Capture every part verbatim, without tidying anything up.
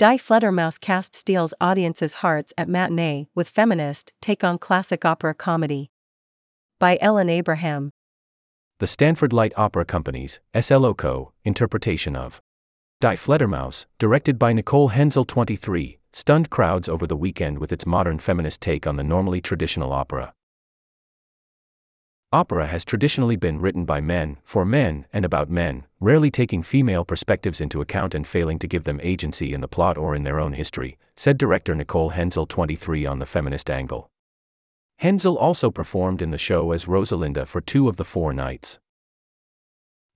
Die Fledermaus cast steals audiences' hearts at matinee with feminist take on classic opera comedy. By Ellen Abraham. The Stanford Light Opera Company's SLOCO interpretation of Die Fledermaus, directed by Nicole Hensel twenty-three, stunned crowds over the weekend with its modern feminist take on the normally traditional opera. Opera has traditionally been written by men, for men, and about men, rarely taking female perspectives into account and failing to give them agency in the plot or in their own history, said director Nicole Hensel twenty-three on the feminist angle. Hensel also performed in the show as Rosalinda for two of the four nights.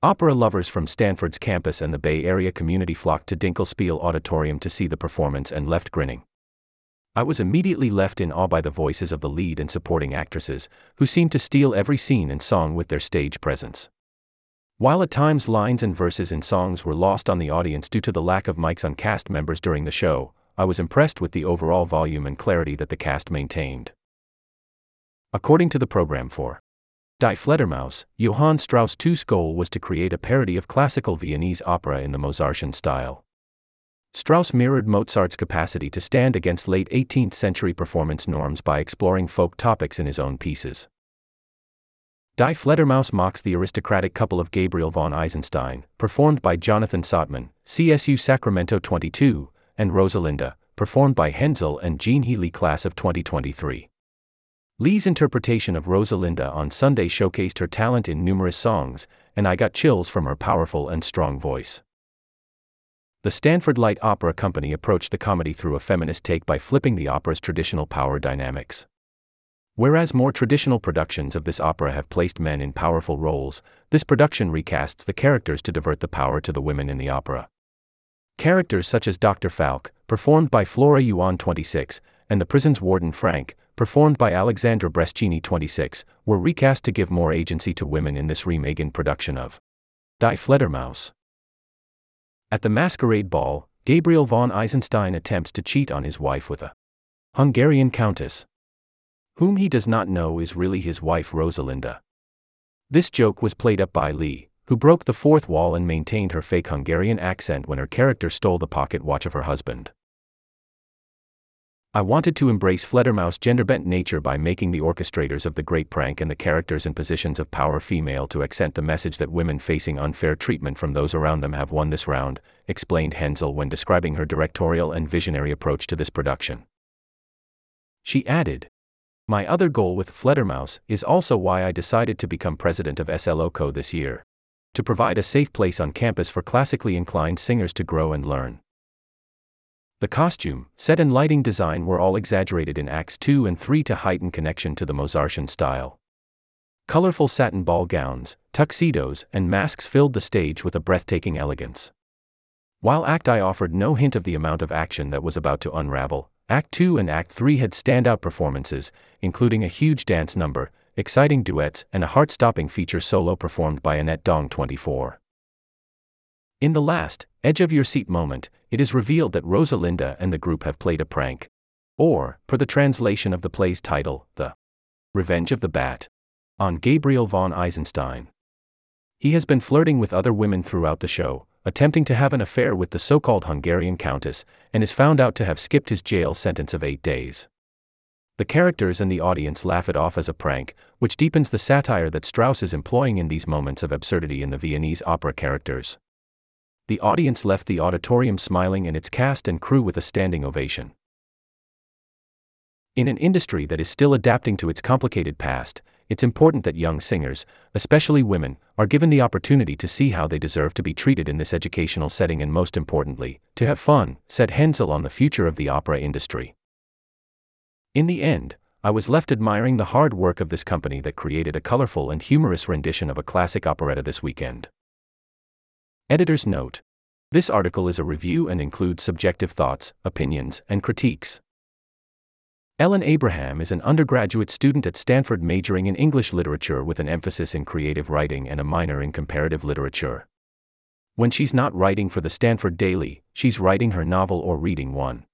Opera lovers from Stanford's campus and the Bay Area community flocked to Dinkelspiel Auditorium to see the performance and left grinning. I was immediately left in awe by the voices of the lead and supporting actresses, who seemed to steal every scene and song with their stage presence. While at times lines and verses in songs were lost on the audience due to the lack of mics on cast members during the show, I was impressed with the overall volume and clarity that the cast maintained. According to the program for Die Fledermaus, Johann Strauss the second's goal was to create a parody of classical Viennese opera in the Mozartian style. Strauss mirrored Mozart's capacity to stand against late eighteenth century performance norms by exploring folk topics in his own pieces. Die Fledermaus mocks the aristocratic couple of Gabriel von Eisenstein, performed by Jonathan Sotman, C S U Sacramento twenty-two, and Rosalinda, performed by Hensel and Jean Healy class of twenty twenty-three. Lee's interpretation of Rosalinda on Sunday showcased her talent in numerous songs, and I got chills from her powerful and strong voice. The Stanford Light Opera Company approached the comedy through a feminist take by flipping the opera's traditional power dynamics. Whereas more traditional productions of this opera have placed men in powerful roles, this production recasts the characters to divert the power to the women in the opera. Characters such as Doctor Falk, performed by Flora Yuan twenty-six, and the prison's warden Frank, performed by Alexandra Brescini twenty-six, were recast to give more agency to women in this reimagined production of Die Fledermaus. At the masquerade ball, Gabriel von Eisenstein attempts to cheat on his wife with a Hungarian countess, whom he does not know is really his wife Rosalinda. This joke was played up by Lee, who broke the fourth wall and maintained her fake Hungarian accent when her character stole the pocket watch of her husband. I wanted to embrace Fledermaus' gender-bent nature by making the orchestrators of the great prank and the characters in positions of power female to accent the message that women facing unfair treatment from those around them have won this round, explained Hensel when describing her directorial and visionary approach to this production. She added, "My other goal with Fledermaus is also why I decided to become president of SLOCO this year, to provide a safe place on campus for classically inclined singers to grow and learn." The costume, set and lighting design were all exaggerated in acts two and three to heighten connection to the Mozartian style. Colorful satin ball gowns, tuxedos, and masks filled the stage with a breathtaking elegance. While Act I offered no hint of the amount of action that was about to unravel, Act two and Act three had standout performances, including a huge dance number, exciting duets, and a heart-stopping feature solo performed by Annette Dong twenty-four. In the last, edge-of-your-seat moment, it is revealed that Rosalinda and the group have played a prank. Or, per the translation of the play's title, The Revenge of the Bat, on Gabriel von Eisenstein. He has been flirting with other women throughout the show, attempting to have an affair with the so-called Hungarian countess, and is found out to have skipped his jail sentence of eight days. The characters and the audience laugh it off as a prank, which deepens the satire that Strauss is employing in these moments of absurdity in the Viennese opera characters. The audience left the auditorium smiling and its cast and crew with a standing ovation. In an industry that is still adapting to its complicated past, it's important that young singers, especially women, are given the opportunity to see how they deserve to be treated in this educational setting and, most importantly, to have fun, said Hensel on the future of the opera industry. In the end, I was left admiring the hard work of this company that created a colorful and humorous rendition of a classic operetta this weekend. Editor's note. This article is a review and includes subjective thoughts, opinions, and critiques. Ellen Abraham is an undergraduate student at Stanford majoring in English literature with an emphasis in creative writing and a minor in comparative literature. When she's not writing for the Stanford Daily, she's writing her novel or reading one.